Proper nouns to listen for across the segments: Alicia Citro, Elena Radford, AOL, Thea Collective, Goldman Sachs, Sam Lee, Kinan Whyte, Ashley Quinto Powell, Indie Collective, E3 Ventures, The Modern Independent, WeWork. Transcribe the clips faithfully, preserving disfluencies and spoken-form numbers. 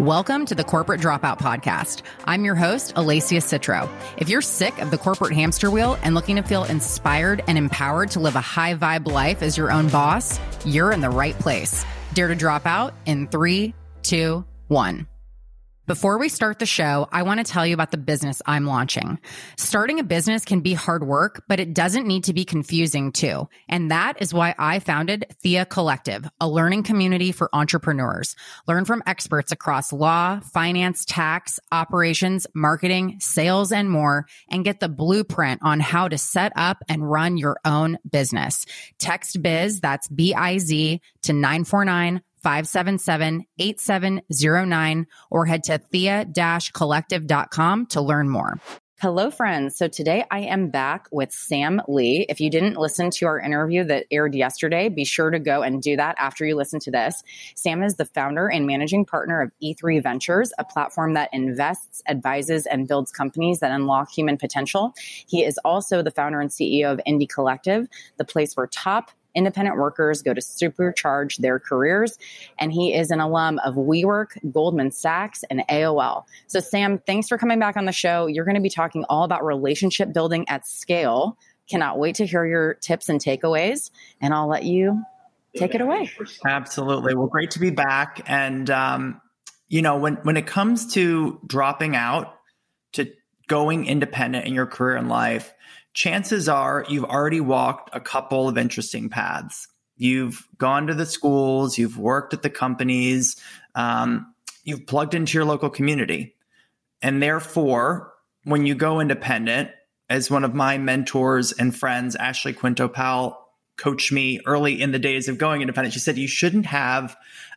Welcome to the Corporate Dropout Podcast. I'm your host, Alicia Citro. If you're sick of the corporate hamster wheel and looking to feel inspired and empowered to live a high vibe life as your own boss, you're in the right place. Dare to drop out in three, two, one. Before we start the show, I want to tell you about the business I'm launching. Starting a business can be hard work, but it doesn't need to be confusing too. And that is why I founded Thea Collective, a learning community for entrepreneurs. Learn from experts across law, finance, tax, operations, marketing, sales, and more, and get the blueprint on how to set up and run your own business. Text biz, that's B I Z, to nine four nine, nine four nine. five seven seven, eight seven zero nine or head to thea collective dot com to learn more. Hello, friends. So today I am back with Sam Lee. If you didn't listen to our interview that aired yesterday, be sure to go and do that after you listen to this. Sam is the founder and managing partner of E three Ventures, a platform that invests, advises, and builds companies that unlock human potential. He is also the founder and C E O of Indie Collective, the place where top independent workers go to supercharge their careers. And he is an alum of WeWork, Goldman Sachs, and A O L. So Sam, thanks for coming back on the show. You're going to be talking all about relationship building at scale. Cannot wait to hear your tips and takeaways. And I'll let you take it away. Absolutely. Well, great to be back. And, um, you know, when, when it comes to dropping out, to going independent in your career and life, chances are you've already walked a couple of interesting paths. You've gone to the schools, you've worked at the companies, um, you've plugged into your local community. And therefore, when you go independent, as one of my mentors and friends, Ashley Quinto Powell, coached me early in the days of going independent, she said, you shouldn't have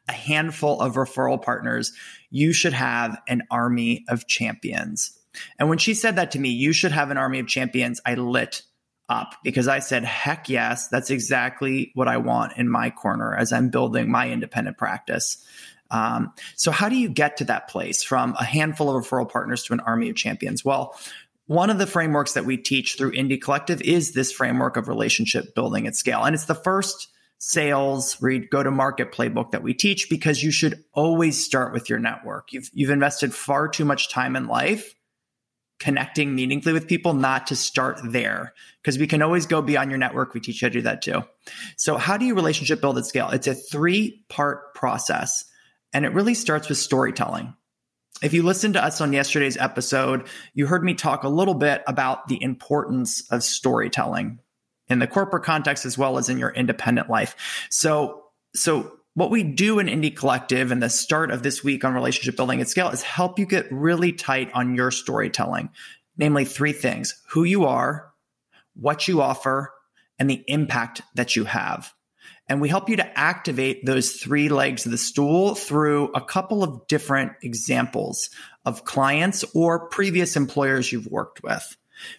a handful of referral partners. You should have an army of champions. And when she said that to me, you should have an army of champions, I lit up because I said, heck yes, that's exactly what I want in my corner as I'm building my independent practice. Um, so how do you get to that place from a handful of referral partners to an army of champions? Well, one of the frameworks that we teach through Indie Collective is this framework of relationship building at scale. And it's the first sales, read, go to market playbook that we teach because you should always start with your network. You've, you've invested far too much time in life connecting meaningfully with people, not to start there, because we can always go beyond your network. We teach you how to do that too. So how do you relationship build at scale? It's a three-part process, and it really starts with storytelling. If you listened to us on yesterday's episode, you heard me talk a little bit about the importance of storytelling in the corporate context as well as in your independent life. So, so what we do in Indie Collective and the start of this week on relationship building at scale is help you get really tight on your storytelling, namely three things: who you are, what you offer, and the impact that you have. And we help you to activate those three legs of the stool through a couple of different examples of clients or previous employers you've worked with.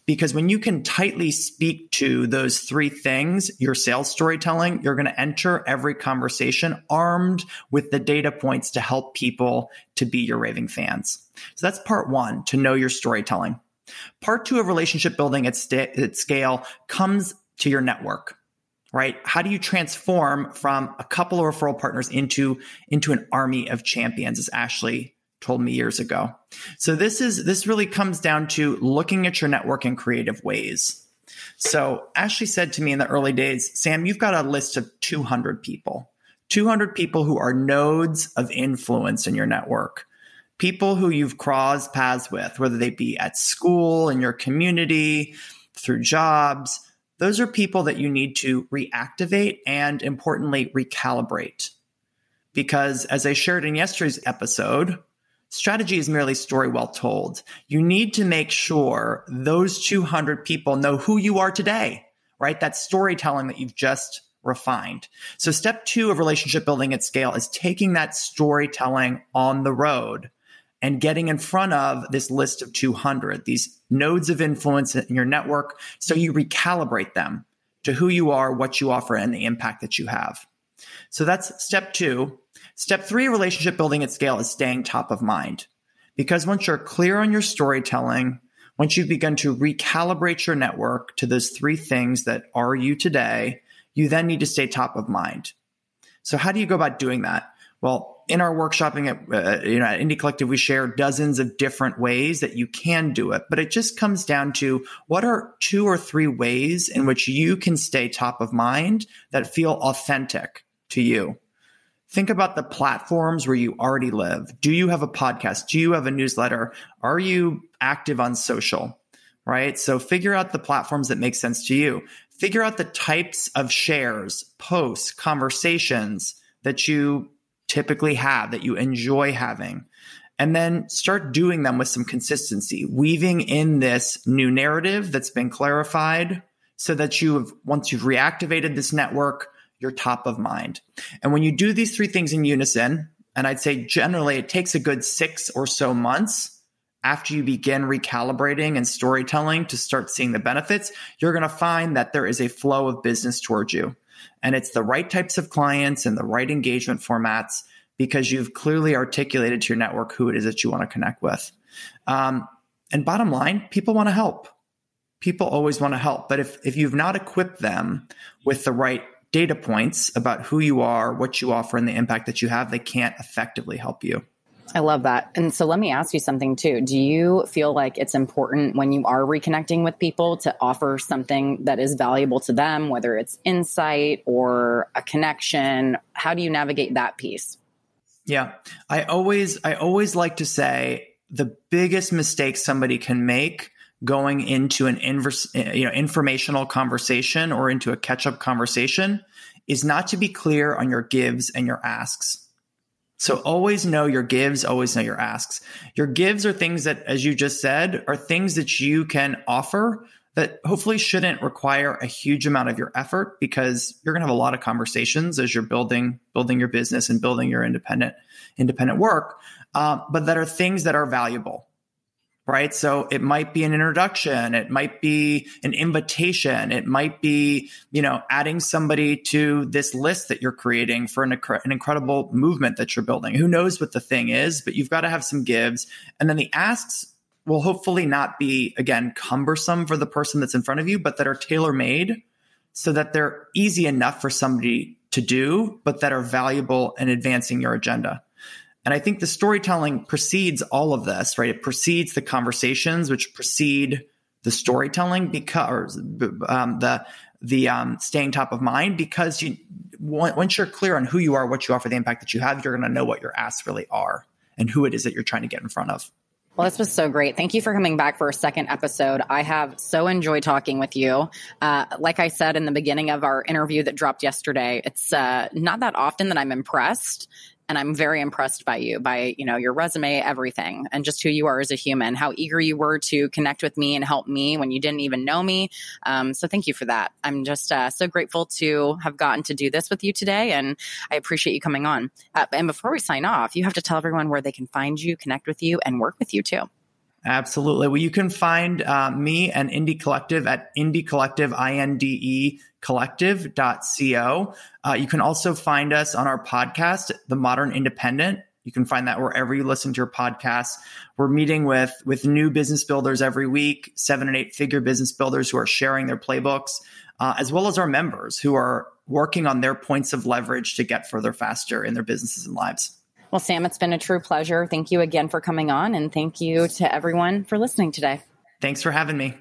Because when you can tightly speak to those three things, your sales storytelling, you're going to enter every conversation armed with the data points to help people to be your raving fans. So that's part one, to know your storytelling. Part two of relationship building at, st- at scale comes to your network, right? How do you transform from a couple of referral partners into, into an army of champions, as Ashley told me years ago. So this is this really comes down to looking at your network in creative ways. So Ashley said to me in the early days, Sam, you've got a list of two hundred people, two hundred people who are nodes of influence in your network, people who you've crossed paths with, whether they be at school, in your community, through jobs. Those are people that you need to reactivate and, importantly, recalibrate. Because as I shared in yesterday's episode, strategy is merely story well told. You need to make sure those two hundred people know who you are today, right? That storytelling that you've just refined. So step two of relationship building at scale is taking that storytelling on the road and getting in front of this list of two hundred, these nodes of influence in your network, so you recalibrate them to who you are, what you offer, and the impact that you have. So that's step two. Step three, relationship building at scale, is staying top of mind. Because once you're clear on your storytelling, once you've begun to recalibrate your network to those three things that are you today, you then need to stay top of mind. So how do you go about doing that? Well, in our workshopping at, uh, you know, at Indie Collective, we share dozens of different ways that you can do it. But it just comes down to what are two or three ways in which you can stay top of mind that feel authentic to you. Think about the platforms where you already live. Do you have a podcast? Do you have a newsletter? Are you active on social? Right? So figure out the platforms that make sense to you. Figure out the types of shares, posts, conversations that you typically have, that you enjoy having, and then start doing them with some consistency, weaving in this new narrative that's been clarified so that you have, once you've reactivated this network, you're top of mind. And when you do these three things in unison, and I'd say generally it takes a good six or so months after you begin recalibrating and storytelling to start seeing the benefits, you're going to find that there is a flow of business towards you. And it's the right types of clients and the right engagement formats because you've clearly articulated to your network who it is that you want to connect with. Um, and bottom line, people want to help. People always want to help. But if if you've not equipped them with the right data points about who you are, what you offer, and the impact that you have, they can't effectively help you. I love that. And so let me ask you something too. Do you feel like it's important when you are reconnecting with people to offer something that is valuable to them, whether it's insight or a connection? How do you navigate that piece? Yeah, I always, I always like to say the biggest mistake somebody can make going into an inverse, you know, informational conversation or into a catch-up conversation is not to be clear on your gives and your asks. So always know your gives, always know your asks. Your gives are things that, as you just said, are things that you can offer that hopefully shouldn't require a huge amount of your effort because you're going to have a lot of conversations as you're building, building your business and building your independent, independent work, uh, but that are things that are valuable, right? So it might be an introduction. It might be an invitation. It might be, you know, adding somebody to this list that you're creating for an, an incredible movement that you're building. Who knows what the thing is, but you've got to have some gives. And then the asks will hopefully not be, again, cumbersome for the person that's in front of you, but that are tailor-made so that they're easy enough for somebody to do, but that are valuable in advancing your agenda. And I think the storytelling precedes all of this, right? It precedes the conversations, which precede the storytelling, because um, the the um, staying top of mind. Because you once you're clear on who you are, what you offer, the impact that you have, you're going to know what your asks really are and who it is that you're trying to get in front of. Well, this was so great. Thank you for coming back for a second episode. I have so enjoyed talking with you. Uh, like I said in the beginning of our interview that dropped yesterday, it's uh, not that often that I'm impressed. And I'm very impressed by you, by, you know, your resume, everything, and just who you are as a human, how eager you were to connect with me and help me when you didn't even know me. Um, so thank you for that. I'm just uh, so grateful to have gotten to do this with you today. And I appreciate you coming on. Uh, and before we sign off, you have to tell everyone where they can find you, connect with you, and work with you too. Absolutely. Well, you can find uh, me and Indie Collective at Indie Collective, I N D E collective dot co. Uh, you can also find us on our podcast, The Modern Independent. You can find that wherever you listen to your podcasts. We're meeting with, with new business builders every week, seven and eight figure business builders who are sharing their playbooks, uh, as well as our members who are working on their points of leverage to get further faster in their businesses and lives. Well, Sam, it's been a true pleasure. Thank you again for coming on, and thank you to everyone for listening today. Thanks for having me.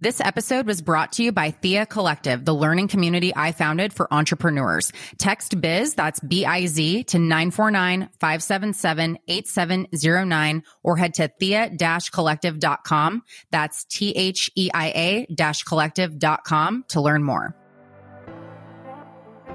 This episode was brought to you by Thea Collective, the learning community I founded for entrepreneurs. Text BIZ, that's B I Z, to nine four nine, five seven seven, eight seven zero nine or head to thea collective dot com. That's T H E I A collective dot com to learn more.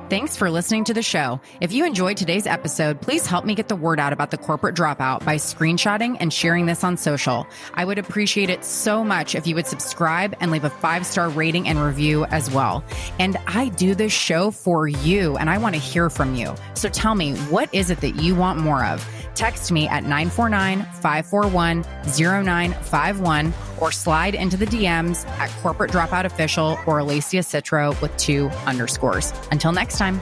Thanks for listening to the show. If you enjoyed today's episode, please help me get the word out about The Corporate Dropout by screenshotting and sharing this on social. I would appreciate it so much if you would subscribe and leave a five-star rating and review as well. And I do this show for you, and I want to hear from you. So tell me, what is it that you want more of? Text me at nine four nine, five four one, zero nine five one or slide into the D Ms at Corporate Dropout Official or Alicia Citro with two underscores. Until next time.